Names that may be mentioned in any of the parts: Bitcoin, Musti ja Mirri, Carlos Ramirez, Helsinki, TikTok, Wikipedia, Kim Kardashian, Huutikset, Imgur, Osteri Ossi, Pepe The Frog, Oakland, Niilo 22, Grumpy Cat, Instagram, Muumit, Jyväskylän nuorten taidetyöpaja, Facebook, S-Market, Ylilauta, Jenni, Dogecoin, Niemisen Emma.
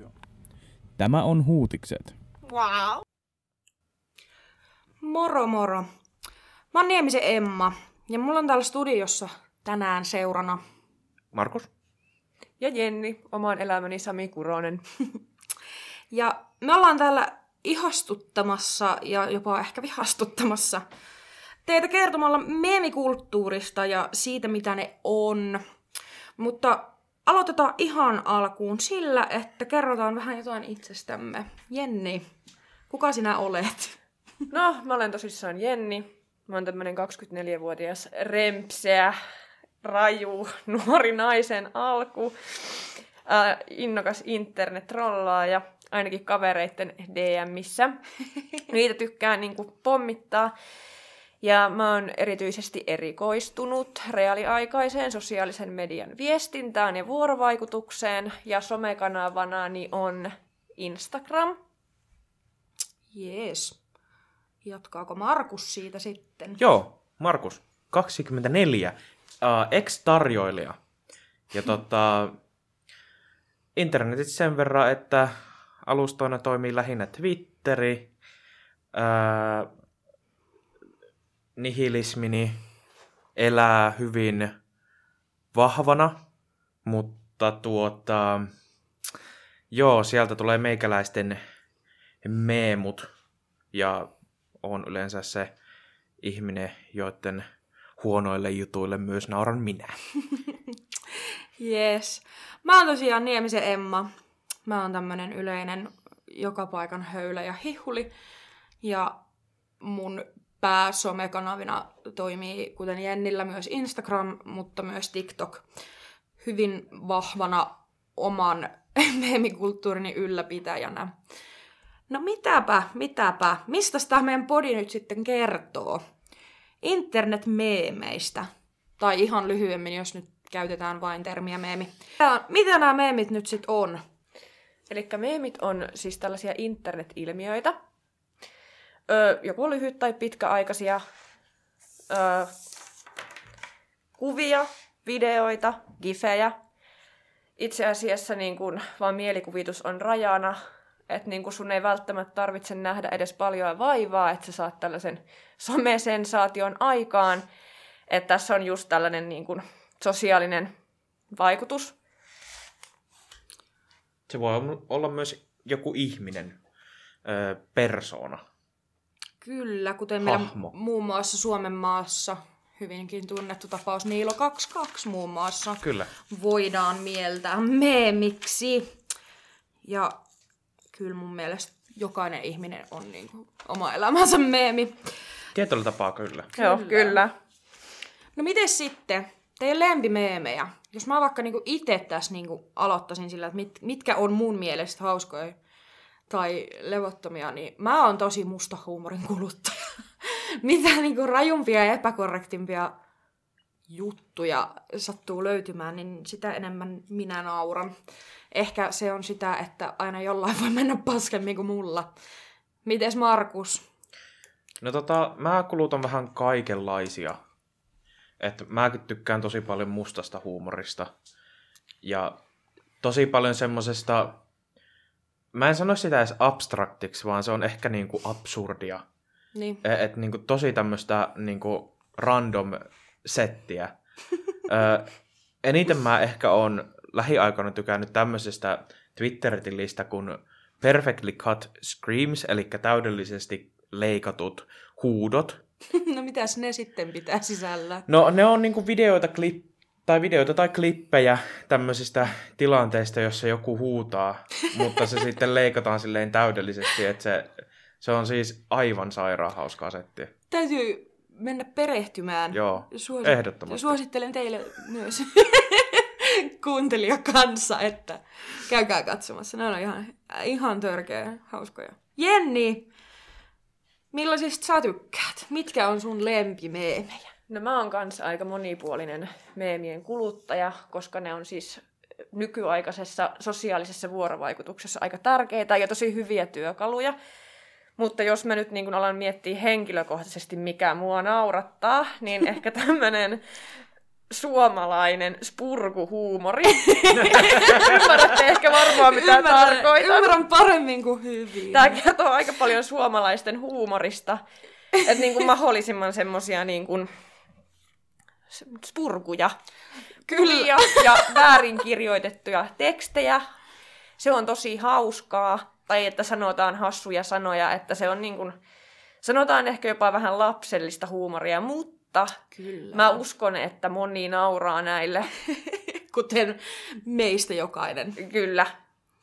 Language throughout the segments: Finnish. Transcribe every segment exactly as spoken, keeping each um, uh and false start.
Joo. Tämä on Huutikset. Wow. Moro moro. Mä oon Niemisen Emma ja mulla on täällä studiossa tänään seurana Markus. Ja Jenni, oman elämäni Sami Kuronen. Ja me ollaan täällä ihastuttamassa ja jopa ehkä vihastuttamassa teitä kertomalla meemikulttuurista ja siitä, mitä ne on. Mutta aloitetaan ihan alkuun sillä, että kerrotaan vähän jotain itsestämme. Jenni, kuka sinä olet? No, mä olen tosissaan Jenni. Mä oon tämmönen kaksikymmentäneljävuotias rempseä, raju, nuori naisen alku, äh, innokas internet-trollaaja, ainakin kavereitten D M:issä. Niitä tykkää niinku pommittaa. Ja mä oon erityisesti erikoistunut reaaliaikaiseen sosiaalisen median viestintään ja vuorovaikutukseen. Ja somekanavanani on Instagram. Jees. Jatkaako Markus siitä sitten? Joo, Markus, kaksikymmentäneljä, uh, ex-tarjoilija. Ja tota, internetit sen verran, että alustoina toimii lähinnä Twitteri, uh, nihilismini elää hyvin vahvana, mutta tuota, joo, sieltä tulee meikäläisten meemut ja on yleensä se ihminen, joiden huonoille jutuille myös nauran minä. Yes. Mä oon tosiaan Niemisen Emma. Mä oon tämmönen yleinen joka paikan höylä ja hihuli ja mun pääsomekanavina toimii, kuten Jennillä, myös Instagram, mutta myös TikTok hyvin vahvana oman meemikulttuurini ylläpitäjänä. No mitäpä, mitäpä, mistä tämä meidän podi nyt sitten kertoo? Internetmeemeistä, tai ihan lyhyemmin, jos nyt käytetään vain termiä meemi. Mitä nämä meemit nyt sitten on? Elikkä meemit on siis tällaisia internet-ilmiöitä, joko lyhyt- tai pitkäaikaisia ö, kuvia, videoita, gifejä. Itse asiassa niin kun, vaan mielikuvitus on rajana, että niin kun sun ei välttämättä tarvitse nähdä edes paljon vaivaa, että sä saat tällaisen somesensaation aikaan. Että tässä on just tällainen niin kun, sosiaalinen vaikutus. Se voi olla myös joku ihminen, ö, persoona. Kyllä, kuten meillä Hahmo. muun muassa Suomen maassa, hyvinkin tunnettu tapaus, Niilo kaksikymmentäkaksi muun muassa, kyllä, voidaan mieltää meemiksi. Ja kyllä mun mielestä jokainen ihminen on niin kuin oma elämänsä meemi. Tietyllä tapaa kyllä. Kyllä. Joo, kyllä. No miten sitten teidän lempimeemejä? Jos mä vaikka niin kuin itse tässä niin kuin aloittaisin sillä, että mit, mitkä on mun mielestä hauskoja tai levottomia, niin mä oon tosi musta huumorin kuluttaja. Mitä niinku rajumpia ja epäkorrektimpia juttuja sattuu löytymään, niin sitä enemmän minä nauran. Ehkä se on sitä, että aina jollain voi mennä paskemmin kuin mulla. Mites Markus? No tota, mä kulutan vähän kaikenlaisia. Että mäkin tykkään tosi paljon mustasta huumorista. Ja tosi paljon semmosesta... Mä en sano sitä edes abstraktiksi, vaan se on ehkä niinku absurdia. Niin. Että niinku tosi tämmöistä niinku random settiä. Ö, eniten mä ehkä oon lähiaikoina tykännyt tämmöisestä Twitter-tilistä kuin Perfectly Cut Screams, eli täydellisesti leikatut huudot. No mitäs ne sitten pitää sisällä? No ne on niinku videoita, klip- tai videoita tai klippejä tämmöisistä tilanteista, jossa joku huutaa, mutta se sitten leikataan silleen täydellisesti, että se, se on siis aivan sairaan hauskaa settiä. Täytyy mennä perehtymään. Joo, Suos... ehdottomasti. Suosittelen teille myös kuuntelijakansa, että käykää katsomassa. Ne on ihan, ihan törkeä hauskoja. Jenni, millaisista sä tykkäät? Mitkä on sun lempimeemejä? No mä oon kans aika monipuolinen meemien kuluttaja, koska ne on siis nykyaikaisessa sosiaalisessa vuorovaikutuksessa aika tärkeitä ja tosi hyviä työkaluja. Mutta jos mä nyt niin kun alan miettiä henkilökohtaisesti, mikä mua naurattaa, niin ehkä tämmönen suomalainen spurkuhuumori. Ymmärrätte ehkä varmaan, mitä Ymmärrän, tarkoitan. Ymmärrän paremmin kuin hyvin. Tämä kertoo aika paljon suomalaisten huumorista. Että niin kuin mahdollisimman semmoisia niin kuin spurkuja. Kyllä. Ja väärinkirjoitettuja tekstejä. Se on tosi hauskaa. Tai että sanotaan hassuja sanoja, että se on niin kuin, sanotaan ehkä jopa vähän lapsellista huumoria, mutta kyllä, mä uskon, että moni nauraa näille. Kuten meistä jokainen. Kyllä.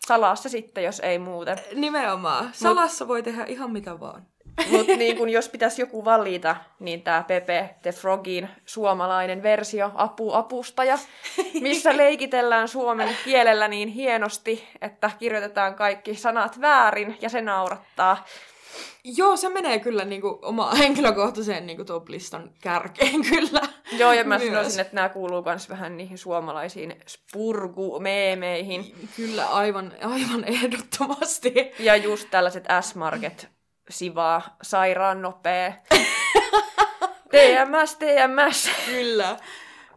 Salassa sitten, jos ei muuten. Nimenomaan. Salassa Mut... voi tehdä ihan mitä vaan. Mutta niin kun jos pitäisi joku valita, niin tämä Pepe The Frogin suomalainen versio, apu-apustaja, missä leikitellään suomen kielellä niin hienosti, että kirjoitetaan kaikki sanat väärin ja se naurattaa. Joo, se menee kyllä niinku omaan henkilökohtaiseen niinku top-listan kärkeen kyllä. Joo, ja mä myös sanoisin, että nämä kuuluu myös vähän niihin suomalaisiin spurgu-meemeihin. Kyllä, aivan, aivan ehdottomasti. Ja just tällaiset S-Market sivaa, sairaan nopea. T M S, T M S. Kyllä.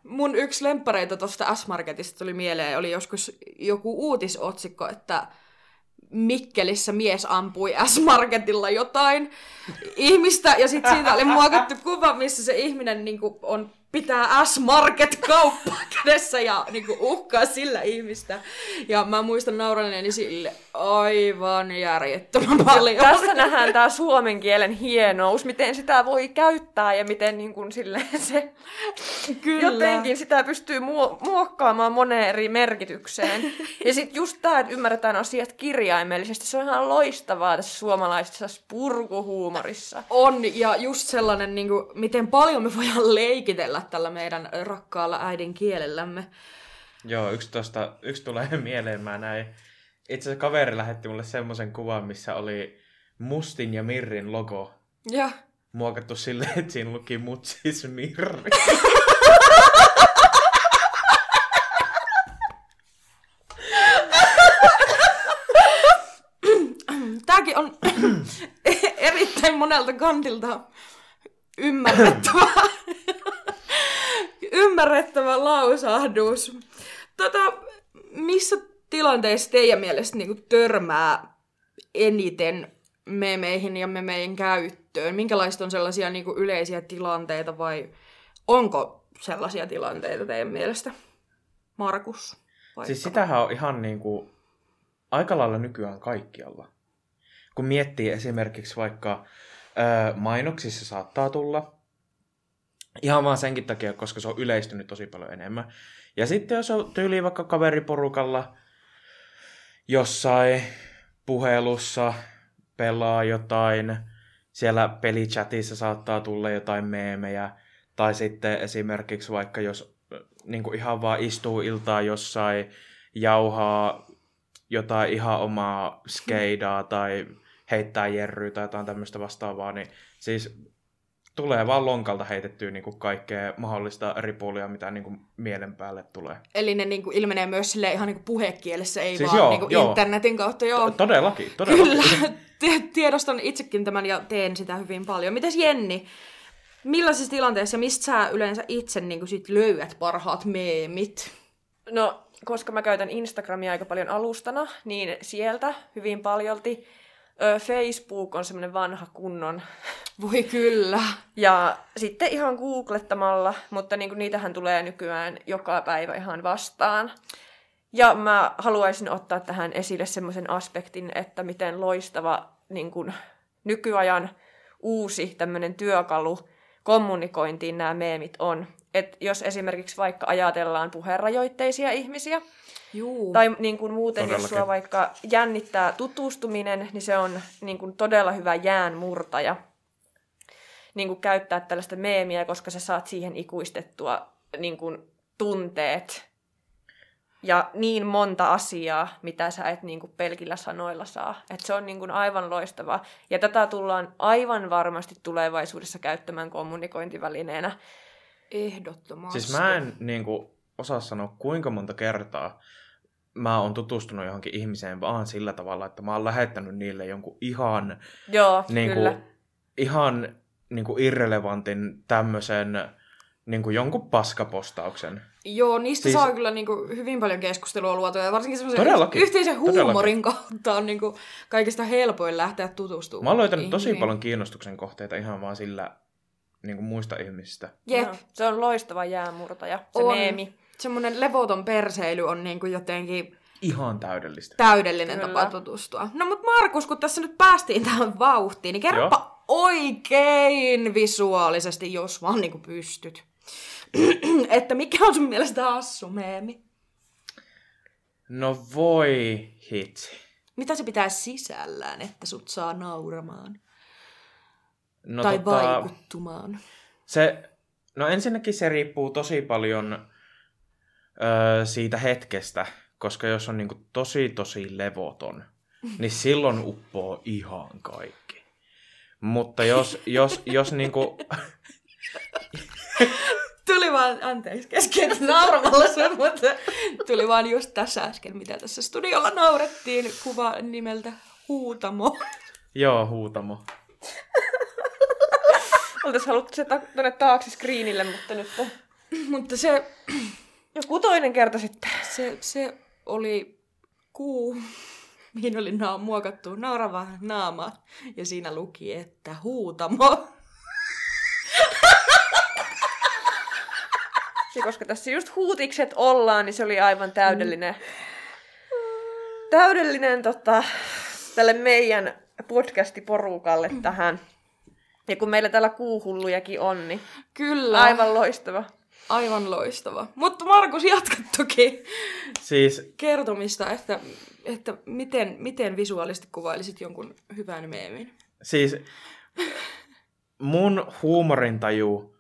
Mun yksi lemppareita tuosta S-Marketista tuli mieleen, oli joskus joku uutisotsikko, että Mikkelissä mies ampui S-Marketilla jotain ihmistä, ja sitten siitä oli muokattu kuva, missä se ihminen niinku on, pitää S-Market-kauppaa kädessä ja niinku uhkaa sillä ihmistä. Ja mä muistan nauraneeni sille aivan järjettömän paljon. Ja tässä nähdään tää suomen kielen hienous, miten sitä voi käyttää ja miten niinku silleen se... Kyllä. Jotenkin sitä pystyy muokkaamaan moneen eri merkitykseen. Ja sit just tää, että ymmärretään asiat kirjaimellisesti, se on ihan loistavaa tässä suomalaisessa spurkuhuumorissa. On, ja just sellainen, niinku, miten paljon me voidaan leikitellä tällä meidän rakkaalla äidinkielellämme. Joo, yksi, tosta, yksi tulee mieleen, mä näin. Itse asiassa kaveri lähetti mulle semmoisen kuvan, missä oli Mustin ja Mirrin logo. Ja. Muokattu silleen, että siinä luki Mutsis Mirri. Tääkin on erittäin monelta kantilta ymmärrettävä. Ymmärrettävä lausahdus. Tota, missä tilanteessa teidän mielestä niinku törmää eniten memeihin ja memejen käyttöön? Minkälaiset on sellaisia niinku yleisiä tilanteita vai onko sellaisia tilanteita teidän mielestä? Markus? Vaikka? Siis sitähän on ihan niinku aika lailla nykyään kaikkialla. Kun miettii esimerkiksi vaikka öö, mainoksissa saattaa tulla. Ihan vaan senkin takia, koska se on yleistynyt tosi paljon enemmän. Ja sitten jos on tyyliin vaikka kaveriporukalla jossain puhelussa pelaa jotain, siellä pelichatissa saattaa tulla jotain meemejä, tai sitten esimerkiksi vaikka jos niin kuin ihan vaan istuu iltaa jossain, jauhaa jotain ihan omaa skeidaa tai heittää jerryä tai jotain tämmöistä vastaavaa, niin siis... Tulee vaan lonkalta heitettyä niin kuin kaikkea mahdollista ripulia, mitä niin kuin mielen päälle tulee. Eli ne niin kuin ilmenee myös ihan niin kuin puhekielessä, ei siis vaan joo, niin kuin internetin kautta. Joo. Todellakin, todellakin. Kyllä, t- tiedostan itsekin tämän ja teen sitä hyvin paljon. Mitäs Jenni, millaisessa tilanteessa, mistä sä yleensä itse niin kuin sit löydät parhaat meemit? No, koska mä käytän Instagramia aika paljon alustana, niin sieltä hyvin paljolti. Facebook on semmoinen vanha kunnon. Voi kyllä. Ja sitten ihan googlettamalla, mutta niinku niitähän tulee nykyään joka päivä ihan vastaan. Ja mä haluaisin ottaa tähän esille semmoisen aspektin, että miten loistava niinku nykyajan uusi tämmöinen työkalu kommunikointiin nämä meemit on. Et jos esimerkiksi vaikka ajatellaan puheenrajoitteisia ihmisiä, juu. Tai niin kuin muuten, todellakin. Jos sua vaikka jännittää tutustuminen, niin se on niin kuin todella hyvä jäänmurtaja niin kuin käyttää tällaista meemiä, koska sä saat siihen ikuistettua niin kuin tunteet ja niin monta asiaa, mitä sä et niin kuin pelkillä sanoilla saa. Et se on niin kuin aivan loistavaa. Ja tätä tullaan aivan varmasti tulevaisuudessa käyttämään kommunikointivälineenä. Ehdottomasti. Siis mä en niin kuin osaa sanoa, kuinka monta kertaa mä oon tutustunut johonkin ihmiseen vaan sillä tavalla, että mä oon lähettänyt niille jonkun ihan, joo, niin kuin, ihan niin kuin irrelevantin tämmöisen niin kuin jonkun paskapostauksen. Joo, niistä siis... saa kyllä niin kuin hyvin paljon keskustelua luotua, ja varsinkin semmoisen todellakin, yhteisen huumorin kautta on niin kuin kaikista helpoin lähteä tutustumaan. Mä oon löytänyt ihmisiin. Tosi paljon kiinnostuksen kohteita ihan vaan sillä niin kuin muista ihmisistä. Jep, no, se on loistava jäänmurtaja, se on meemi. Semmoinen levoton perseily on niin kuin jotenkin... Ihan täydellistä. Täydellinen kyllä. Tapa tutustua. No mut Markus, kun tässä nyt päästiin tähän vauhtiin, niin kerropa Joo. oikein visuaalisesti, jos vaan niin kuin pystyt. Että mikä on sun mielestä hassumeemi? No voi hitsi. Mitä se pitää sisällään, että sut saa nauramaan? No tai tota, vaikuttumaan? Se, no ensinnäkin se riippuu tosi paljon ö, siitä hetkestä. Koska jos on niin kuin tosi, tosi levoton, niin silloin uppoo ihan kaikki. Mutta jos... jos, jos niin kuin... Tuli vaan, anteeksi, kesken nauramalla sen, mutta tuli vaan just tässä äsken, mitä tässä studiolla naurettiin, kuva nimeltä Huutamo. Joo, Huutamo. Oltais haluttu se ta- tuonne taakse screenille, mutta nyt... Mutta se... Joku toinen kerta sitten. Se... se... oli kuu, mihin oli na- muokattu naurava naama, ja siinä luki, että Huutamo. Ja koska tässä just Huutikset ollaan, niin se oli aivan täydellinen, mm. täydellinen tota, tälle meidän podcastiporukalle tähän. Ja kun meillä täällä kuuhullujakin on, niin kyllä. Aivan loistava. Aivan loistava. Mutta Markus, jatka toki siis... kertomista, että, että miten, miten visuaalisesti kuvailisit jonkun hyvän meemin. Siis mun huumorintaju,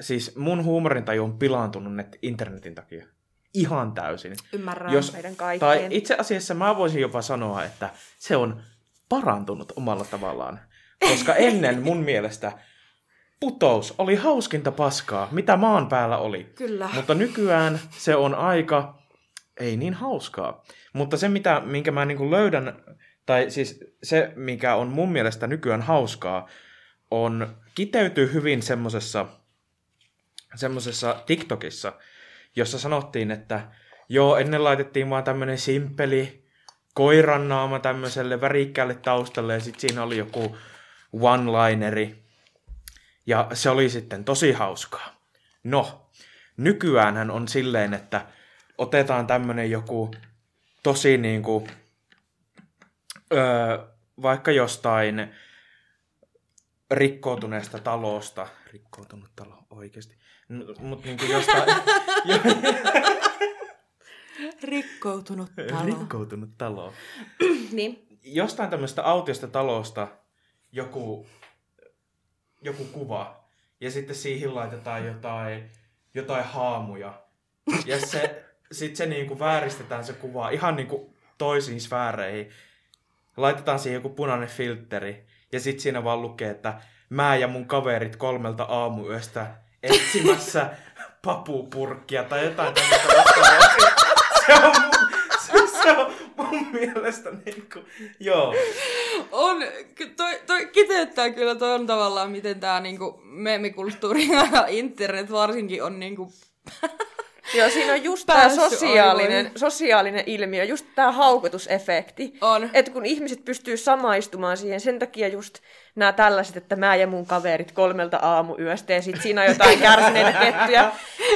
siis mun huumorintaju on pilaantunut net internetin takia. Ihan täysin. Ymmärrän Jos, meidän kaikkien. Tai itse asiassa mä voisin jopa sanoa, että se on parantunut omalla tavallaan. Koska ennen mun mielestä... Putous oli hauskinta paskaa, mitä maan päällä oli. Kyllä. Mutta nykyään se on aika, ei niin hauskaa. Mutta se, mitä, minkä mä niin kuin löydän, tai siis se, mikä on mun mielestä nykyään hauskaa, on kiteytyy hyvin semmosessa, semmosessa TikTokissa, jossa sanottiin, että joo, ennen laitettiin vaan tämmönen simppeli koirannaama tämmöiselle värikkäälle taustalle, ja sit siinä oli joku one-lineri. Ja se oli sitten tosi hauskaa. No, nykyäänhän on silleen, että otetaan tämmönen joku tosi niinku, öö, vaikka jostain rikkoutuneesta talosta. Rikkoutunut talo, oikeesti. No, mut niinku jostain... Rikkoutunut talo. Rikkoutunut talo. Niin. Jostain tämmöstä autiosta talosta joku... joku kuva, ja sitten siihen laitetaan jotain, jotain haamuja. Ja se, sitten se niinku vääristetään se kuva ihan niinku toisiin sfääreihin. Laitetaan siihen joku punainen filtteri, ja sitten siinä vaan lukee, että mä ja mun kaverit kolmelta aamuyöstä etsimässä papupurkkia tai jotain tämmöistä vastaavaa. Se on mun, se, se on mun mielestä niinku, joo. On, toi, toi kiteyttää kyllä ton tavallaan, miten tää niinku meemikulttuuri ja internet varsinkin on niinku... Joo, siinä on just tää sosiaalinen, sosiaalinen ilmiö, just tää haukotusefekti. On. Että kun ihmiset pystyy samaistumaan siihen, sen takia just nämä tällaiset, että mä ja mun kaverit kolmelta aamuyöstä ja sit siinä on jotain kärsineitä kettyjä.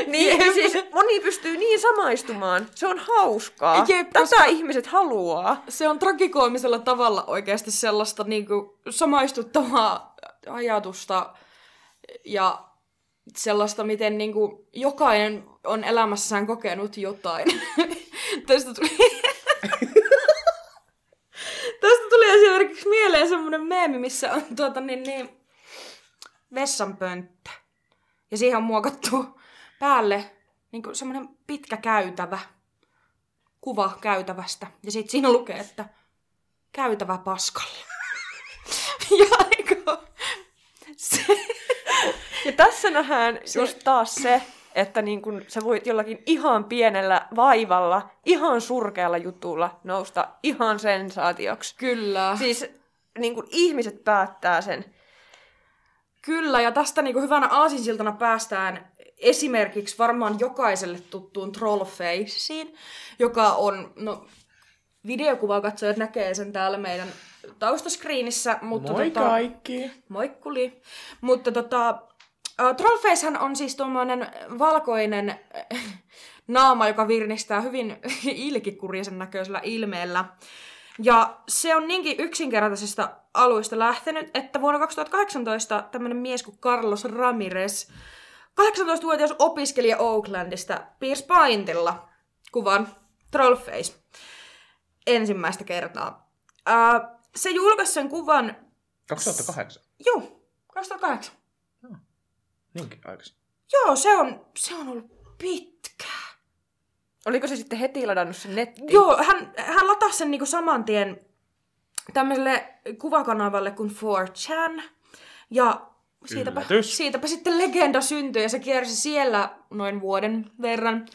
Niin siis moni pystyy niin samaistumaan. Se on hauskaa. Jep, tätä ihmiset haluaa. Se on tragikoomisella tavalla oikeasti sellaista niinku samaistuttavaa ajatusta ja... sellaista, miten niin kuin jokainen on elämässään kokenut jotain. Tästä tuli... Tästä tuli esimerkiksi mieleen semmoinen meemi, missä on tuota, niin, niin, vessanpönttö. Ja siihen on muokattu päälle niin kuin semmoinen pitkä käytävä, kuva käytävästä. Ja sitten siinä lukee, että käytävä paskalla. Ja niin kuin, se... Ja tässä nähdään just taas se, että niin kun sä voit jollakin ihan pienellä vaivalla, ihan surkealla jutulla nousta ihan sensaatioksi. Kyllä. Siis niin kun ihmiset päättää sen. Kyllä, ja tästä niin kun hyvänä aasinsiltana päästään esimerkiksi varmaan jokaiselle tuttuun Trollfaceen, joka on, no videokuvakatsojat näkee sen täällä meidän taustaskriinissä. Mutta moi tota, kaikki! Moikkuli! Mutta tota, Trollfacehan on siis tuommoinen valkoinen naama, joka virnistää hyvin ilkikurisen näköisellä ilmeellä. Ja se on niinkin yksinkertaisesta alueesta lähtenyt, että vuonna kaksituhattakahdeksantoista tämmöinen mies kuin Carlos Ramirez, kahdeksantoistavuotias opiskelija Oaklandista, piirsi paintilla kuvan Trollface ensimmäistä kertaa. Ää, se julkaisi sen kuvan... kaksituhattakahdeksan? Joo, kaksituhattakahdeksan. No, niinkin aikaisin. Joo, se on, se on ollut pitkää. Oliko se sitten heti ladannut sen nettiin? Joo, hän, hän latasi sen niinku saman tien tämmöiselle kuvakanavalle kuin four chan. Ja siitäpä, siitäpä sitten legenda syntyi ja se kiersi siellä noin vuoden verran.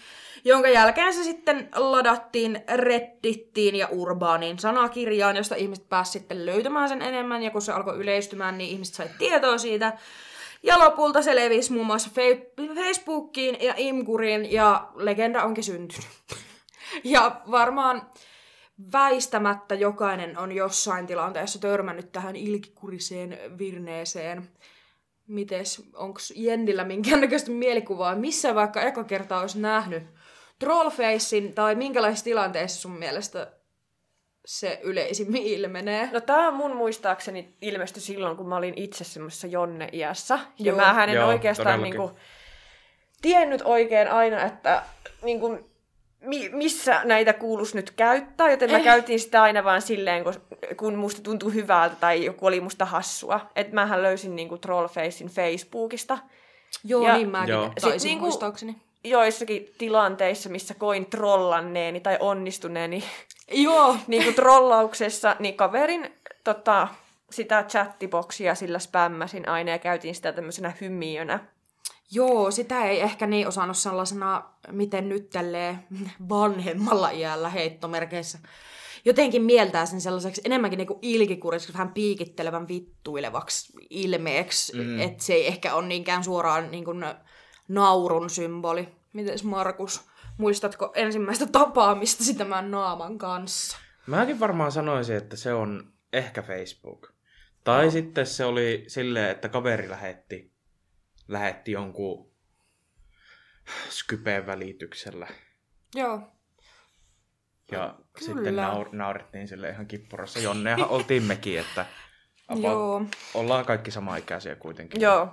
Jonka jälkeen se sitten ladattiin Reddittiin ja urbaaniin sanakirjaan, josta ihmiset pääsivät sitten löytämään sen enemmän. Ja kun se alkoi yleistymään, niin ihmiset sai tietoa siitä. Ja lopulta se levisi muun muassa Facebookiin ja Imguriin, ja legenda onkin syntynyt. Ja varmaan väistämättä jokainen on jossain tilanteessa törmännyt tähän ilkikuriseen virneeseen. Mites, onko Jennillä minkäännäköistä mielikuvaa, missä vaikka eka kertaa olisi nähnyt Trollfacen, tai minkälaisessa tilanteessa sun mielestä se yleisimmin ilmenee? No tää mun muistaakseni ilmestyi silloin, kun mä olin itse semmoisessa Jonne-iässä. Ja mä en Joo, oikeastaan niinku tiennyt oikein aina, että niinku, mi- missä näitä kuuluisi nyt käyttää. Joten mä eh. käytin sitä aina vaan silleen, kun, kun musta tuntui hyvältä tai joku oli musta hassua. Että mähän löysin niinku Trollfacen Facebookista. Joo, ja niin mäkin jo. taisin niinku, muistaakseni. Joissakin tilanteissa, missä koin trollanneeni tai onnistuneeni Joo. niin kuin trollauksessa, niin kaverin tota, sitä chattiboksia sillä spämmäsin aina ja käytiin sitä tämmöisenä hymiönä. Joo, sitä ei ehkä niin osannut sellaisena, miten nyt tälleen vanhemmalla iällä heittomerkeissä. Jotenkin mieltää sen sellaiseksi enemmänkin niin kuin ilkikuriseksi, vähän piikittelevän vittuilevaksi ilmeeksi, mm. että se ei ehkä ole niinkään suoraan niin kuin naurun symboli. Mites Markus, muistatko ensimmäistä tapaamista sitä tämän naaman kanssa? Mäkin varmaan sanoisin, että se on ehkä Facebook. Tai no. sitten se oli silleen, että kaveri lähetti, lähetti jonkun Skypeen välityksellä. Joo. Ja Kyllä. sitten naur, naurettiin sille ihan kippurassa. Jonneahan oltiin mekin, että... Joo. Ollaan kaikki sama-ikäisiä kuitenkin. Joo.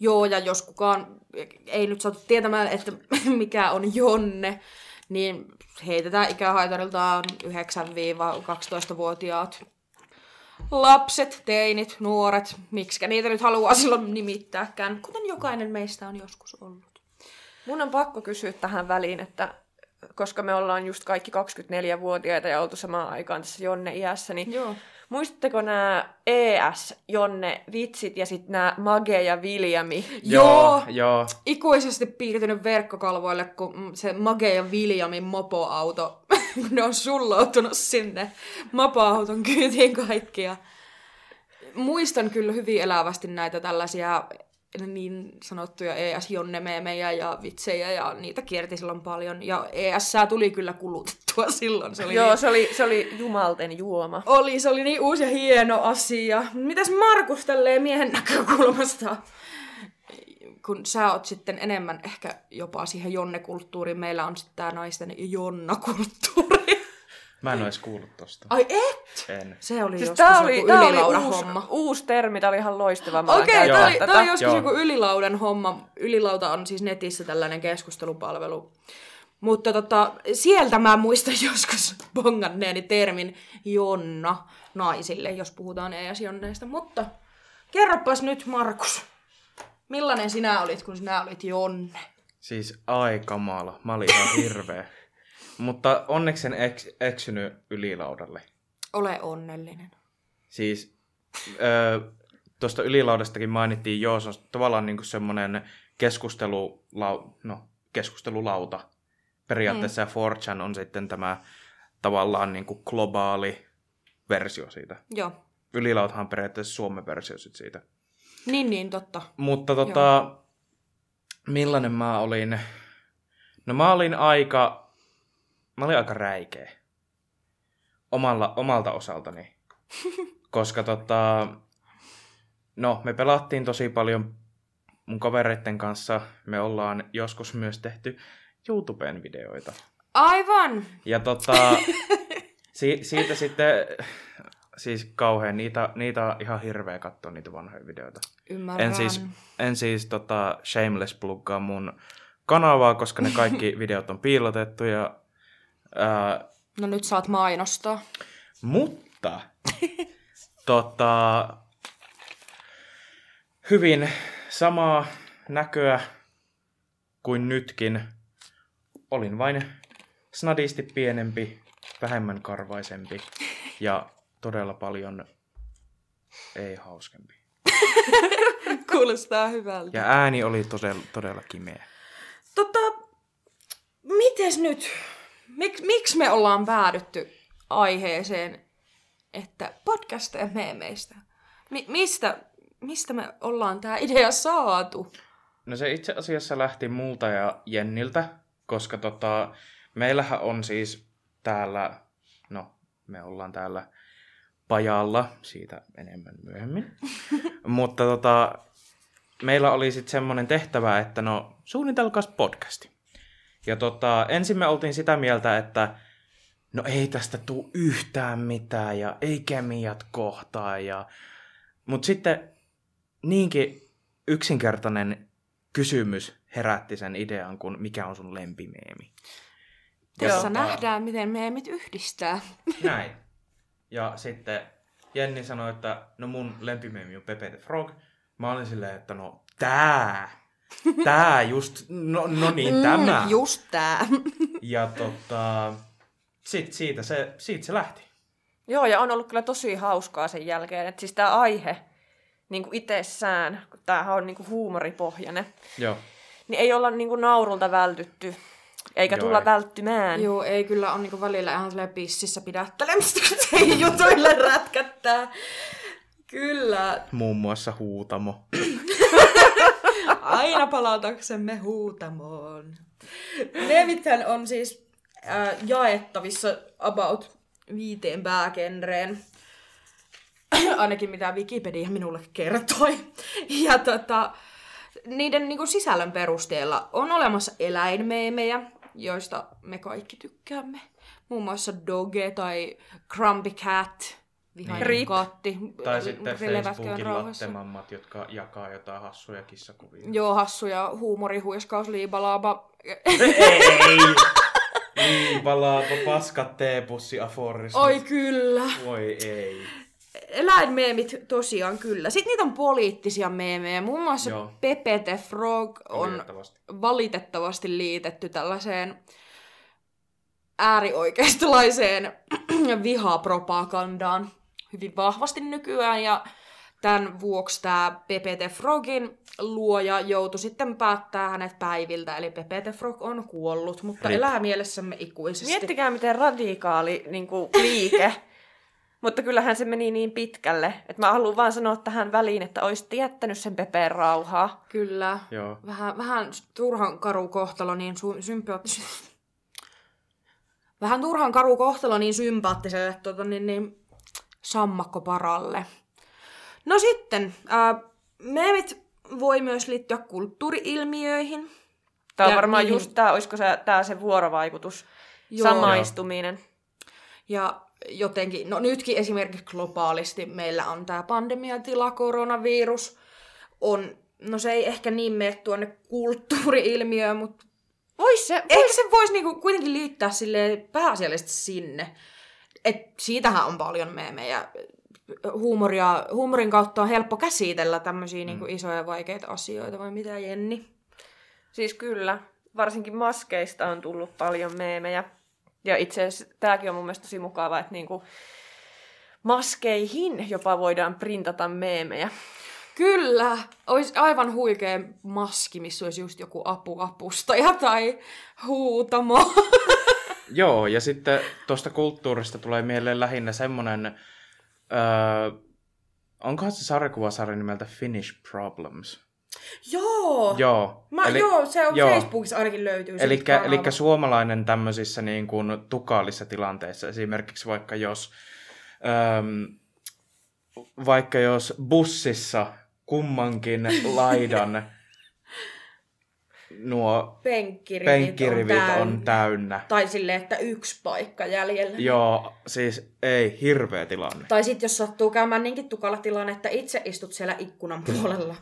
Joo, ja jos kukaan ei nyt saatu tietämään, että mikä on Jonne, niin heitetään ikähaitariltaan yhdeksän-kaksitoistavuotiaat lapset, teinit, nuoret, miksikä niitä nyt haluaa silloin nimittääkään, kuten jokainen meistä on joskus ollut. Mun on pakko kysyä tähän väliin, että koska me ollaan just kaikki kaksikymmentäneljävuotiaita ja oltu samaan aikaan tässä Jonne-iässä, niin... Joo. Muistatteko nämä E S-Jonne-vitsit ja sitten nämä Mage ja Viljami? Joo, joo. Ikuisesti piirtynyt verkkokalvoille, kun se Mage ja Viljamin mopoauto, kun ne on sulloutunut sinne mopoauton kyytiin kaikkia. Muistan kyllä hyvin elävästi näitä tällaisia niin sanottuja E S-Jonne-meemejä ja vitsejä, ja niitä kierti silloin paljon. Ja E S-sää tuli kyllä kulutettua silloin. Se oli Joo, niin... se, oli, se oli jumalten juoma. Oli, se oli niin uusi ja hieno asia. Mitäs Markus tälleen miehen näkökulmasta? Kun sä oot sitten enemmän ehkä jopa siihen jonnekulttuuriin, meillä on sitten tää naisten jonnakulttuuri. Mä en ole edes kuullut tosta. Ai et? En. Se oli siis joskus tää oli, joku tää ylilaudan-homma. Uusi, uusi termi, tää oli ihan loistava. Okei, okay, tää, oli, tää oli joskus Joo. joku ylilaudan homma. Ylilauta on siis netissä tällainen keskustelupalvelu. Mutta tota, sieltä mä muistan joskus bonganneeni termin Jonna naisille, jos puhutaan E S-jonneista. Mutta kerropas nyt, Markus, millainen sinä olit, kun sinä olit Jonne? Siis aikamala. Mä olin ihan hirveä. Mutta onneksi en eks, eksynyt ylilaudalle. Ole onnellinen. Siis öö, tuosta ylilaudastakin mainittiin, joo, se on tavallaan niinku semmoinen keskustelulau, no, keskustelulauta. Periaatteessa mm. four chan on sitten tämä tavallaan niinku globaali versio siitä. Joo. Ylilautahan on periaatteessa Suomen versio siitä. Niin, niin, totta. Mutta tota, Millainen mä olin? No mä olin aika... Mä olin aika räikeä. Omalla, omalta osaltani. Koska tota... No, me pelattiin tosi paljon mun kavereitten kanssa. Me ollaan joskus myös tehty YouTubeen videoita. Aivan! Ja tota... si- siitä sitten... Siis kauhean, niitä, niitä on ihan hirveä katsoa niitä vanhoja videoita. Ymmärrän. En siis, en siis tota, shameless pluggaa mun kanavaa, koska ne kaikki videot on piilotettu. Ja, ää... No nyt saat mainostaa. Mutta tota, hyvin samaa näköä kuin nytkin. Olin vain snadisti pienempi, vähemmän karvaisempi ja... Todella paljon ei hauskempi. Kuulostaa hyvältä. Ja ääni oli todella, todella kimeä. Tota, mites nyt? Mik, miksi me ollaan päädytty aiheeseen, että podcasteja meemeistä? Mi- mistä, mistä me ollaan tää idea saatu? No se itse asiassa lähti multa ja Jenniltä, koska tota, meillähän on siis täällä, no me ollaan täällä pajalla, siitä enemmän myöhemmin. Mutta tota, meillä oli sitten semmoinen tehtävä, että no suunnitelkaas podcasti. Ja tota, ensin me oltiin sitä mieltä, että no ei tästä tule yhtään mitään ja ei kemiat kohtaa. Ja... Mutta sitten niinkin yksinkertainen kysymys herätti sen idean, kun mikä on sun lempimeemi. Tässä tota... nähdään, miten meemit yhdistää. Näin. Ja sitten Jenni sanoi, että no mun lempimeemi on Pepe The Frog. Mä olin silleen, että no tää, tää just, no, no niin mm, tämä. Just tää. Ja tota, sit siitä se, siitä se lähti. Joo, ja on ollut kyllä tosi hauskaa sen jälkeen. Että siis tää aihe niin kuin itsessään, kun tämähän on niin kuin huumoripohjainen, joo, niin ei olla niin kuin naurulta vältytty. Eikä joo, tulla ei välttymään. Joo, ei kyllä on niinku välillä ihan silleen pississä pidättelemistä, kun se jutuille rätkättää. Kyllä. Muun muassa huutamo. Aina palataksemme huutamoon. Meemithän on siis äh, jaettavissa about viiteen päägenreen. Ainakin mitä Wikipedia minulle kertoi. Ja tota... Niiden niinku sisällön perusteella on olemassa eläinmeemejä, joista me kaikki tykkäämme. Muun muassa Doge tai Grumpy Cat, vihainen niin katti. Tai l- sitten Facebookin lattemammat, jotka jakaa jotain hassuja kissakuvia. Joo, hassuja, huumorihuiskaus, liibalaaba. Ei! Liibalaaba, paskat, teepussi, aforismit. Oi kyllä! Oi ei! Eläinmeemit tosiaan kyllä. Sitten niitä on poliittisia meemejä. Muun muassa joo, Pepe the Frog on valitettavasti. valitettavasti liitetty tällaiseen äärioikeistolaiseen vihapropagandaan hyvin vahvasti nykyään. Ja tämän vuoksi tämä Pepe the Frogin luoja joutui sitten päättää hänet päiviltä. Eli Pepe the Frog on kuollut, mutta Rip. elää mielessämme ikuisesti. Miettikää miten radikaali niin kuin, liike. Mutta kyllähän se meni niin pitkälle, että mä haluan vaan sanoa tähän väliin, että olisit jättänyt sen Pepeen rauhaa. Kyllä. Joo. Vähän, vähän turhan karu kohtalo niin su- sympaattiselle. Vähän turhan karu kohtalo niin sympaattiselle tuota, niin, niin, sammakkoparalle. No sitten, ää, meemit voi myös liittyä kulttuuri-ilmiöihin. Tämä on ja varmaan niihin... just tämä, olisiko se, tämä se vuorovaikutus, joo, samaistuminen. Ja... Jotenkin, no nytkin esimerkiksi globaalisti meillä on tämä pandemiatila, koronavirus. On, no se ei ehkä niin mene tuonne kulttuuri-ilmiöön, mutta vois se, ehkä vois. se voisi niinku kuitenkin liittää silleen pääasiallisesti sinne. Et siitähän on paljon meemejä. Huumoria, huumorin kautta on helppo käsitellä tämmöisiä mm. niinku isoja vaikeita asioita, vai mitä Jenni? Siis kyllä, varsinkin maskeista on tullut paljon meemejä. Ja itse asiassa tämäkin on mun mielestä tosi mukavaa, että niinku maskeihin jopa voidaan printata meemejä. Kyllä! Olisi aivan huikea maski, missä olisi just joku apuapustaja tai huutamo. Joo, ja sitten tuosta kulttuurista tulee mieleen lähinnä semmoinen, öö, onkohan se sarjakuva sarja nimeltä Finnish Problems? Joo! Joo, Mä, eli, joo se on joo. Facebookissa ainakin löytyy. Eli suomalainen tämmöisissä niin kuin tukaalissa tilanteissa, esimerkiksi vaikka jos, äm, vaikka jos bussissa kummankin laidan nuo penkkirivit, penkkirivit on, täynnä. on täynnä. Tai silleen, että yksi paikka jäljellä. Joo, siis ei, hirveä tilanne. Tai sitten jos sattuu käymään niinkin tukala tilanne, että itse istut siellä ikkunan puolella.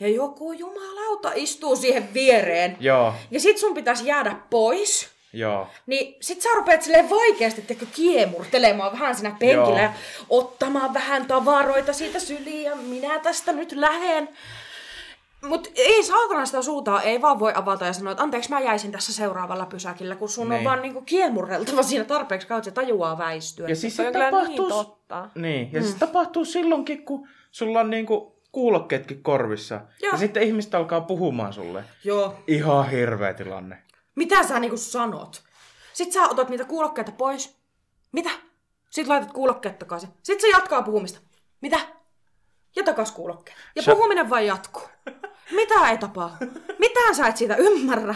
Ja joku jumalauta istuu siihen viereen. Joo. Ja sit sun pitäisi jäädä pois. Joo. Niin sit sä rupeat silleen vaikeasti teikö, kiemurtelemaan vähän siinä penkillä. Joo. Ja ottamaan vähän tavaroita siitä syliin ja minä tästä nyt lähen. Mut ei saatana sitä suutaa, ei vaan voi avata ja sanoa, että anteeksi mä jäisin tässä seuraavalla pysäkillä, kun sun Nein. on vaan niinku kiemurreltava siinä tarpeeksi kautta, se tajuaa väistyä. Ja siis se tapahtuu... Niin, totta. Niin. Ja mm. se tapahtuu silloinkin, kun sulla on niinku... kuulokkeetkin korvissa. Joo. Ja sitten ihmiset alkaa puhumaan sulle. Joo. Ihan hirveä tilanne. Mitä sä niinku sanot? Sitten sä otat niitä kuulokkeita pois. Mitä? Sitten laitat kuulokkeet takaisin. Sitten se jatkaa puhumista. Mitä? Ja takas kuulokkeet. Ja sä... puhuminen vaan jatkuu. Mitä ei tapaa? Mitään sä et siitä ymmärrä.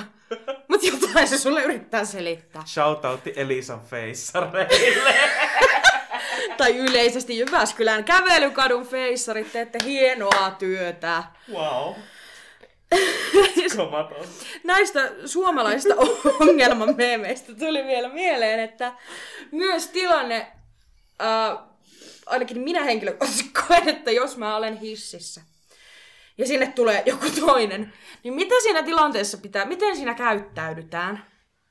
Mut jotain se sulle yrittää selittää. Shoutoutti Elisan feissareille. Tai yleisesti Jyväskylän kävelykadun feissarit, teette hienoa työtä. Wow. Näistä suomalaisista ongelmameemeistä tuli vielä mieleen, että myös tilanne, äh, ainakin minä henkilökohtaisesti koen, että jos mä olen hississä ja sinne tulee joku toinen, niin mitä siinä tilanteessa pitää, miten siinä käyttäydytään,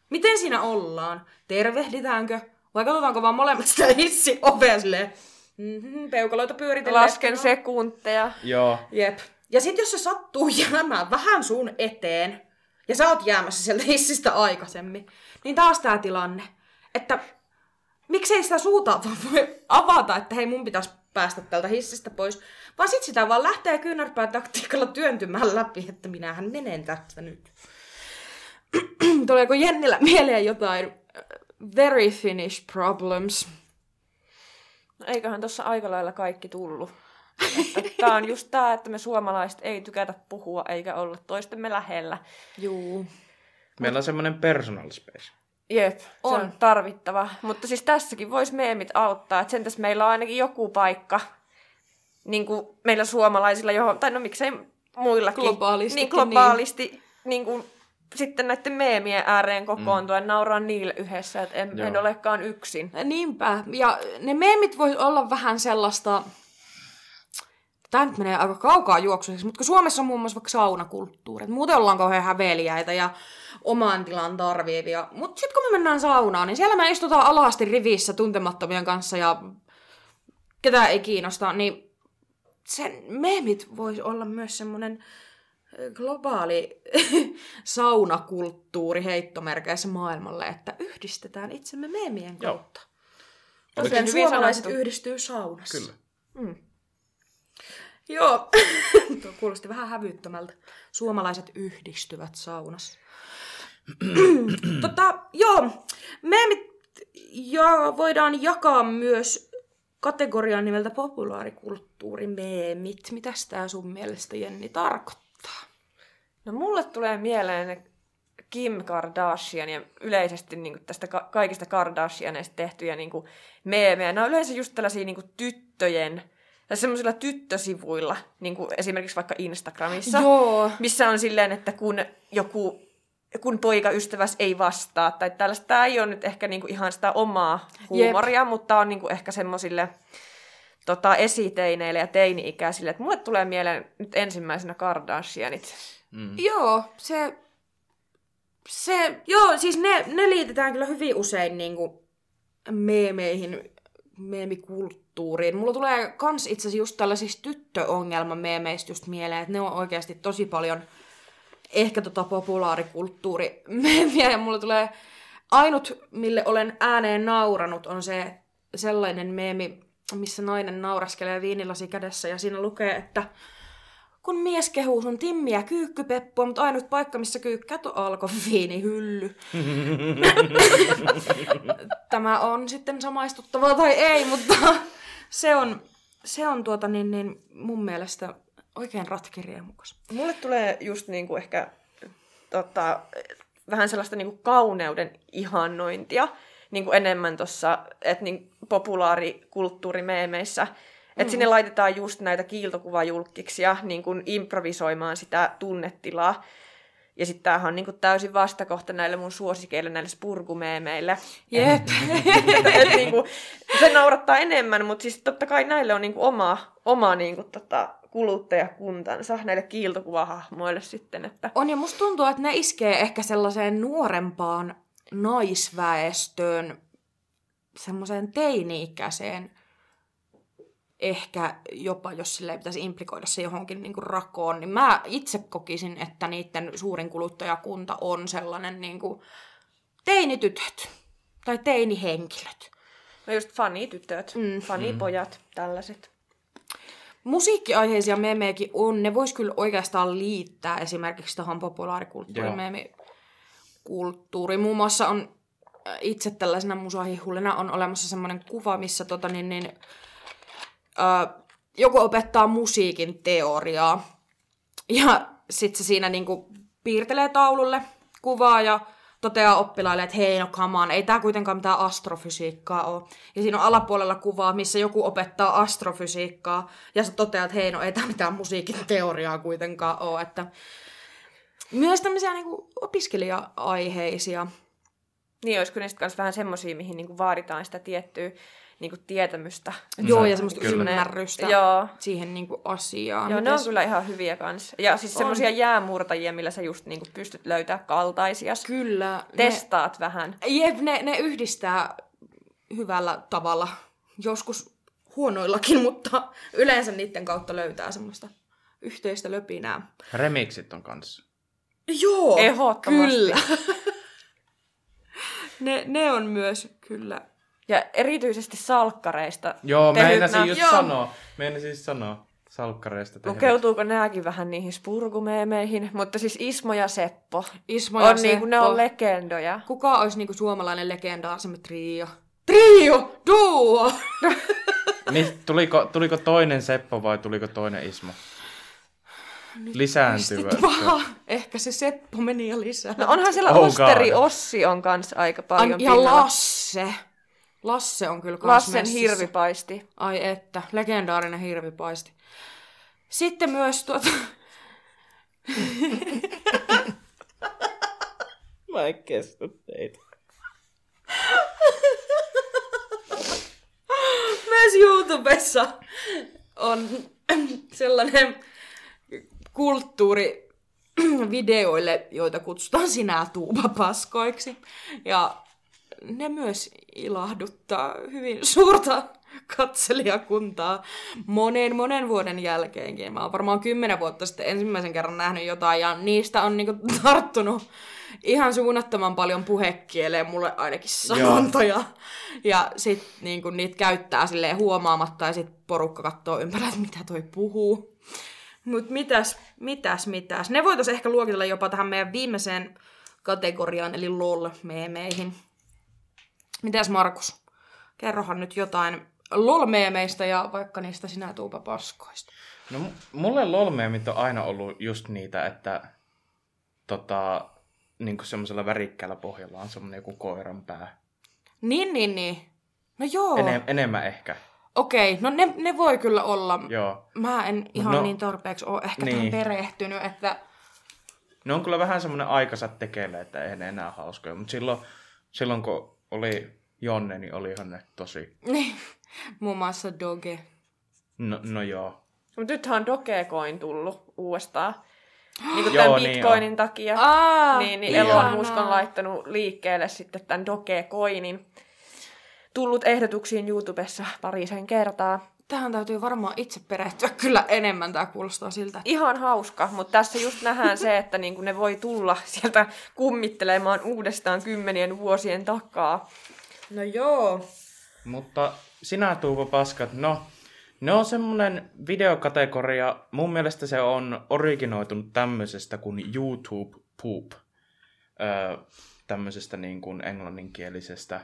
miten siinä ollaan, tervehditäänkö? Vai katsotaanko vaan molemmat sitä hissiovea silleen, mm-hmm, peukaloita pyöritellään. Lasken sekunteja. Joo. Jep. Ja sit jos se sattuu jäämään vähän sun eteen, ja sä oot jäämässä sieltä hissistä aikaisemmin, niin taas tää tilanne, että miksei sitä suuta vaan voi avata, että hei mun pitäisi päästä tältä hissistä pois, vaan sit sitä vaan lähtee kyynärpää taktiikalla työntymään läpi, että minähän menen tästä nyt. Tuleeko Jennillä mieleen jotain... Very Finnish Problems. Eiköhän tuossa aika lailla kaikki tullut. Tämä on just tämä, että me suomalaiset ei tykätä puhua eikä olla toistemme lähellä. Juu. Meillä on semmoinen personal space. Jep, se on. on tarvittava. Mutta siis tässäkin voisi meemit auttaa. Että sentäs meillä on ainakin joku paikka, niin kuin meillä suomalaisilla, johon, tai no miksei muillakin. Globaalisti. Niin, globaalisti. Niin. Niin kuin, sitten näiden meemien ääreen kokoontua mm. nauraa niille yhdessä, että en, en olekaan yksin. Niinpä. Ja ne meemit voi olla vähän sellaista... Tämä nyt menee aika kaukaa juoksuiseksi, mutta Suomessa on muun muassa vaikka saunakulttuuri. Muuten ollaan kauhean häveliäitä ja omaan tilaan tarviivia. Mutta sitten kun me mennään saunaan, niin siellä me istutaan alasti rivissä tuntemattomien kanssa ja ketään ei kiinnosta. Niin sen meemit voi olla myös semmoinen... globaali saunakulttuuri heittomerkeissä maailmalle, että yhdistetään itsemme meemien kautta. Usein suomalaiset sanottu. Yhdistyy saunassa. Kyllä. Mm. Joo, tuo kuulosti vähän hävyttömältä. Suomalaiset yhdistyvät saunassa. tota, joo, meemit ja voidaan jakaa myös kategorian nimeltä populaarikulttuurimeemit. Mitäs tää sun mielestä, Jenni, tarkoittaa? No mulle tulee mieleen Kim Kardashian ja yleisesti niin tästä ka- kaikista Kardashianeista tehtyjä niin meemejä. Nämä on yleensä just tällaisia niin tyttöjen, tai semmoisilla tyttösivuilla, niin esimerkiksi vaikka Instagramissa, Joo. missä on silleen, että kun joku... kun poikaystäväs ei vastaa, tai tällaista. Tämä ei ole nyt ehkä niinku ihan sitä omaa huumoria, Jep. mutta on niinku ehkä semmoisille tota, esiteineille ja teini-ikäisille. Et mulle tulee mieleen nyt ensimmäisenä Kardashianit. Mm. Joo, se, se... Joo, siis ne, ne liitetään kyllä hyvin usein niinku meemeihin, meemikulttuuriin. Mulla tulee kans itse asiassa just tällaisista tyttöongelmameemeistä just mieleen, että ne on oikeasti tosi paljon... ehkä tota populaarikulttuurimeemiä, ja mulle tulee ainut, mille olen ääneen nauranut, on se sellainen meemi, missä nainen nauraskelee viinilasi kädessä, ja siinä lukee, että kun mies kehuu sun timmiä kyykkypeppua, mutta ainut paikka, missä kyykkäät on alkoviinihylly. Tämä on sitten samaistuttavaa tai ei, mutta se on, se on tuota niin, niin mun mielestä oikein ratkiriemukas. Mulle tulee just niinku ehkä tota, vähän sellaista niinku kauneuden ihannointia niinku enemmän tuossa niinku populaarikulttuurimeemeissä. Että mm. sinne laitetaan just näitä kiiltokuvajulkkiksia niin kuin improvisoimaan sitä tunnetilaa. Ja sitten tämähän on niin kuin täysin vastakohta näille mun suosikeille, näille spurgumeemeille. Jep. Et niin kuin, se naurattaa enemmän, mutta siis totta kai näille on niin kuin oma, oma niin kuin tota kuluttajakuntansa, näille kiiltokuvahahmoille sitten. Että... On, ja musta tuntuu, että ne iskee ehkä sellaiseen nuorempaan naisväestöön, semmoiseen teini-ikäiseen. Ehkä jopa, jos sille pitäisi implikoida se johonkin niin kuin rakoon, niin mä itse kokisin, että niiden suurin kuluttajakunta on sellainen niin kuin teinitytöt tai teinihenkilöt. No just fanitytöt, mm. fanipojat, mm. tällaiset. Musiikkiaiheisia meemejäkin on, ne vois kyllä oikeastaan liittää esimerkiksi tuohon populaarikulttuurimeemikulttuuriin. Muun muassa on itse tällaisena musahihullina on olemassa semmoinen kuva, missä tota niin... niin Öö, joku opettaa musiikin teoriaa ja sitten se siinä niinku piirtelee taululle kuvaa ja toteaa oppilaille, että hei no come on, ei tää kuitenkaan mitään astrofysiikkaa ole. Ja siinä on alapuolella kuvaa, missä joku opettaa astrofysiikkaa ja sä toteaa, että hei no ei tää mitään musiikin teoriaa kuitenkaan ole. Että myös tämmöisiä niinku opiskelija-aiheisia. Niin, olisiko niistä kanssa vähän semmosia, mihin niinku vaaditaan sitä tiettyä niinku tietämystä. Joo, ja semmoista ymmärrystä siihen niinku asiaan. Joo, ne on kyllä ihan hyviä kans. Ja siis semmoisia jäämurtajia, millä sä just niinku pystyt löytämään kaltaisias. Kyllä. Testaat ne, vähän. Jep, ne, ne yhdistää hyvällä tavalla. Joskus huonoillakin, mutta yleensä niiden kautta löytää semmoista yhteistä löpinää. Remiksit on kans. Joo, ehdottomasti. Kyllä. ne, ne on myös kyllä... Ja erityisesti salkkareista. Joo, meinasin just sanoa. Meinasin siis sanoa salkkareista. Lukeutuuko nääkin vähän niihin spurgumeemeihin? Mutta siis Ismo ja Seppo. Ismo ja on Seppo. Niinku, ne on legendoja. Kuka olisi niinku suomalainen legenda asemme trio? Trio! Duo! Niin, tuliko, tuliko toinen Seppo vai tuliko toinen Ismo? Nyt lisääntyvätkö? Ehkä se Seppo meni jo lisää. No onhan siellä oh Osteri Ossi on kanssa aika paljon An, pinnalla. Ja Lasse. Lasse on kyllä kans Lassen messissä. Hirvipaisti. Ai että, legendaarinen hirvipaisti. Sitten myös tuota... Mä en kestä teitä. Myös YouTubessa on sellainen kulttuuri videoille, joita kutsutaan sinä tuubapaskoiksi. Ja... Ne myös ilahduttaa hyvin suurta katselijakuntaa monen, monen vuoden jälkeenkin. Mä oon varmaan kymmenen vuotta sitten ensimmäisen kerran nähnyt jotain, ja niistä on niinku tarttunut ihan suunnattoman paljon puhekieleen, mulle ainakin sanontoja. Joo. Ja sit niinku niitä käyttää silleen huomaamatta, ja sit porukka katsoo ympärillä, että mitä toi puhuu. Mut mitäs, mitäs, mitäs. Ne voitais ehkä luokitella jopa tähän meidän viimeiseen kategoriaan, eli LOL-meemeihin. Mitäs Markus? Kerrohan nyt jotain lolmeemeistä ja vaikka niistä sinä tuupapaskoista. No mulle lolmeemit on aina ollut just niitä, että tota, niinku semmoisella värikkäällä pohjalla on semmoinen joku koiran pää. Niin, niin, niin. No joo. Enem, enemmän ehkä. Okei, no ne, ne voi kyllä olla. Joo. Mä en ihan no, niin tarpeeksi ole ehkä niin tähän perehtynyt, että... Ne on kyllä vähän semmoinen aikansa tekeillä, että ei ne enää hauskoja, mutta silloin, silloin kun... Oli Jonne, niin olihan ne tosi. Niin, muun muassa Doge. No, no joo. Mutta nythän on Dogecoin tullut uudestaan. Niin kuin tämän joo, Bitcoinin niin takia. Aa, niin, niin Elon Musk on laittanut liikkeelle sitten tämän Dogecoinin. Tullut ehdotuksiin YouTubessa parisen kertaa. Tähän täytyy varmaan itse perehtyä kyllä enemmän, tämä kuulostaa siltä. Ihan hauska, mutta tässä just nähdään se, että niinku ne voi tulla sieltä kummittelemaan uudestaan kymmenien vuosien takaa. No joo. Mutta sinä tuupapaskat, no ne on semmoinen videokategoria, mun mielestä se on originoitunut tämmöisestä kuin YouTube poop, öö, tämmöisestä niin kuin englanninkielisestä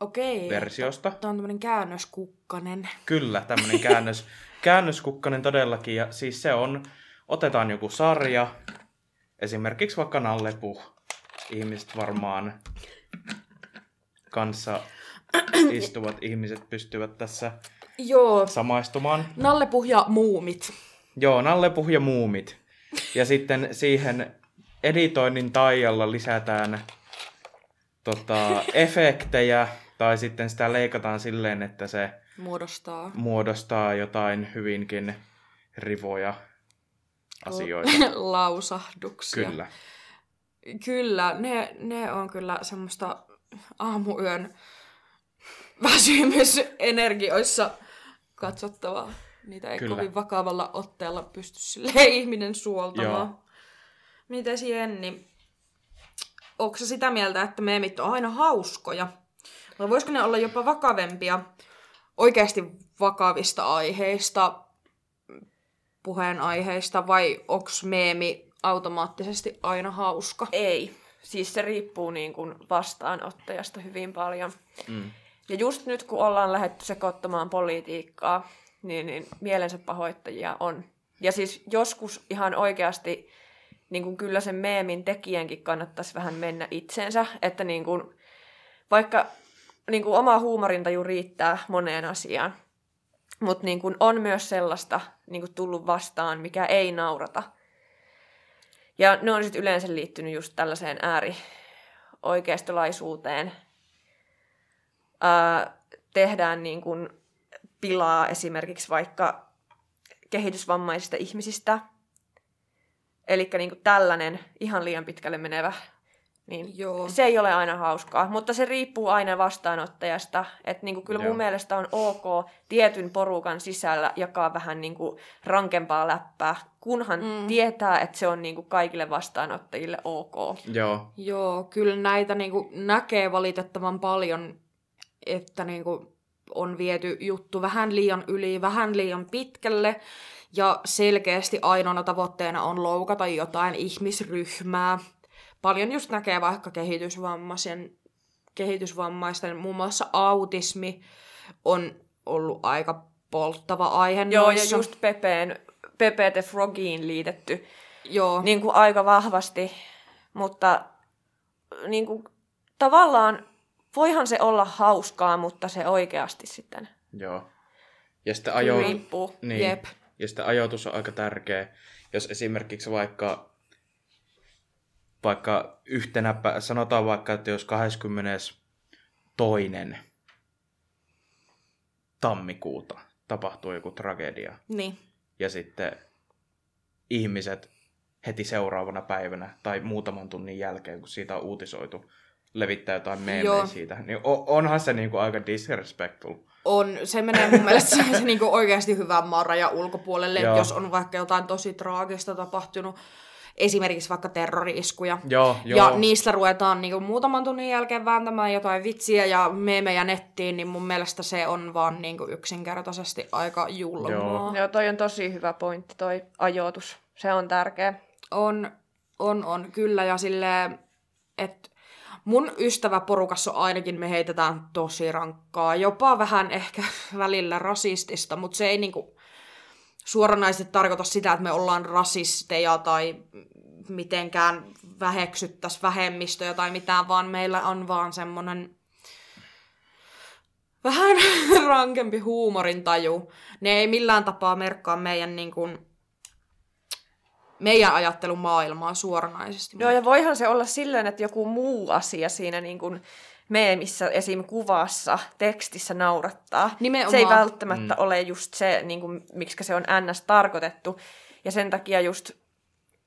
Okei, versiosta. Tämä on tämmöinen käännöskukkanen. Kyllä, tämmöinen käännös, käännöskukkanen todellakin. Ja siis se on, otetaan joku sarja, esimerkiksi vaikka Nallepuh. Ihmiset varmaan kanssa istuvat ihmiset pystyvät tässä Joo. samaistumaan. Nallepuh ja muumit. Joo, Nallepuh ja muumit. Ja sitten siihen editoinnin taijalla lisätään tota, efektejä, tai sitten sitä leikataan silleen, että se muodostaa, muodostaa jotain hyvinkin rivoja asioita. Lausahduksia. Kyllä. Kyllä, ne, ne on kyllä semmoista aamuyön väsymysenergioissa katsottavaa. Niitä ei kyllä kovin vakavalla otteella pysty silleen ihminen suoltamaan. Joo. Mites Jenni? Onko sä sitä mieltä, että meemit on aina hauskoja? Vai voisiko ne olla jopa vakavempia, oikeasti vakavista aiheista, puheenaiheista, vai onko meemi automaattisesti aina hauska? Ei. Siis se riippuu niin kuin vastaanottajasta hyvin paljon. Mm. Ja just nyt, kun ollaan lähdetty sekoittamaan politiikkaa, niin, niin mielensä pahoittajia on. Ja siis joskus ihan oikeasti niin kuin kyllä sen meemin tekijänkin kannattaisi vähän mennä itseensä, että niin kuin, vaikka niin kuin oma huumorintaju riittää moneen asiaan, mutta niin kuin on myös sellaista niin kuin tullut vastaan, mikä ei naurata. Ja ne on sitten yleensä liittynyt just tällaiseen äärioikeistolaisuuteen. Ää, tehdään niin kuin pilaa esimerkiksi vaikka kehitysvammaisista ihmisistä. Eli niin tällainen ihan liian pitkälle menevä, niin Joo. se ei ole aina hauskaa. Mutta se riippuu aina vastaanottajasta. Että niin kyllä Joo. mun mielestä on ok tietyn porukan sisällä jakaa vähän niin rankempaa läppää, kunhan mm. tietää, että se on niin kaikille vastaanottajille ok. Joo, Joo kyllä näitä niin näkee valitettavan paljon, että niin on viety juttu vähän liian yli, vähän liian pitkälle. Ja selkeästi ainoana tavoitteena on loukata jotain ihmisryhmää. Paljon just näkee vaikka kehitysvammaisen, kehitysvammaisten, muun muassa autismi on ollut aika polttava aihe. Joo, noissa. Ja just Pepeen, Pepe The Frogiin liitetty Joo. Niin kuin aika vahvasti, mutta niin kuin, tavallaan voihan se olla hauskaa, mutta se oikeasti sitten. Joo. Ja sitten ajoin. Riippuu. Niin. Jep. Ja sitten ajoitus on aika tärkeä. Jos esimerkiksi vaikka, vaikka yhtenä, sanotaan vaikka, että jos kahdeskymmenestoinen tammikuuta tapahtuu joku tragedia. Niin. Ja sitten ihmiset heti seuraavana päivänä tai muutaman tunnin jälkeen, kun siitä on uutisoitu, levittää jotain meemejä siitä. Niin onhan se niinku aika disrespectful. On, se menee mun mielestä se niinku oikeasti hyvän maan rajan ulkopuolelle, jos on vaikka jotain tosi traagista tapahtunut, esimerkiksi vaikka terrori-iskuja. Joo, ja jo. niistä ruvetaan niinku muutaman tunnin jälkeen vääntämään jotain vitsiä ja meemejä nettiin, niin mun mielestä se on vaan niinku yksinkertaisesti aika julmaa. Joo. Joo, toi on tosi hyvä pointti, toi ajoitus. Se on tärkeä. On, on, on kyllä. Ja silleen, että mun ystäväporukassa ainakin me heitetään tosi rankkaa, jopa vähän ehkä välillä rasistista, mutta se ei niinku suoranaisesti tarkoita sitä, että me ollaan rasisteja tai mitenkään väheksyttäisiin vähemmistöjä tai mitään, vaan meillä on vaan semmoinen vähän rankempi huumorintaju. Ne ei millään tapaa merkkaa meidän niinku meidän ajattelumaailmaa suoranaisesti. Joo, ja voihan se olla silleen, että joku muu asia siinä niin kuin meemissä, esim. Kuvassa, tekstissä naurattaa. Nimenomaan. Se ei välttämättä mm. ole just se, niin kuin, miksikä se on ns. Tarkoitettu. Ja sen takia just,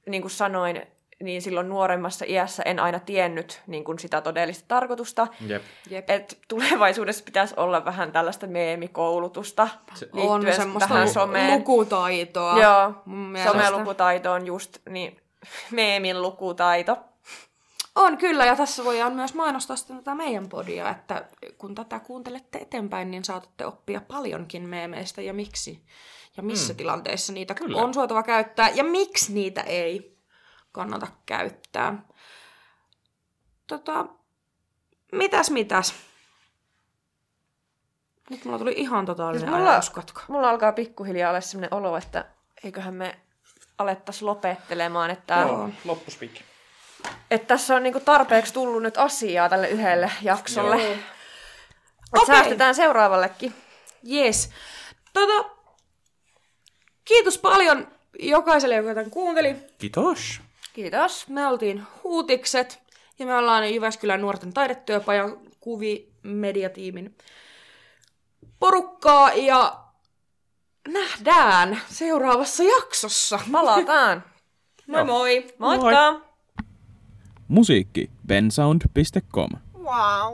niin kuin sanoin, niin silloin nuoremmassa iässä en aina tiennyt niin kuin sitä todellista tarkoitusta. Jep. Jep. Että tulevaisuudessa pitäisi olla vähän tällaista meemikoulutusta liittyen tähän someen. On lukutaitoa. Joo, somelukutaito on just niin, meemin lukutaito. On kyllä, ja tässä voidaan myös mainostaa sitten tätä meidän podia, että kun tätä kuuntelette eteenpäin, niin saatatte oppia paljonkin meemeistä ja miksi. Ja missä mm. tilanteissa niitä kyllä. on suotava käyttää, ja miksi niitä ei kannata käyttää. Tota, mitäs mitäs? Nyt mulla tuli ihan totaalinen siis ajauskatko. Mulla alkaa pikkuhiljaa olla sellainen olo, että eiköhän me alettaisiin lopettelemaan. Että joo, loppuspiikki. Että tässä on niinku tarpeeksi tullut nyt asiaa tälle yhdelle jaksolle. Okay. Säästetään seuraavallekin. Yes. Tota, kiitos paljon jokaiselle, joka tämän kuunteli. Kiitos. Kiitos. Me oltiin Huutikset ja me ollaan Jyväskylän nuorten taidetyöpajan kuvimediatiimin porukkaa ja nähdään seuraavassa jaksossa. Palataan. Moi moi. Moikka. Musiikki bensound piste com. Wow.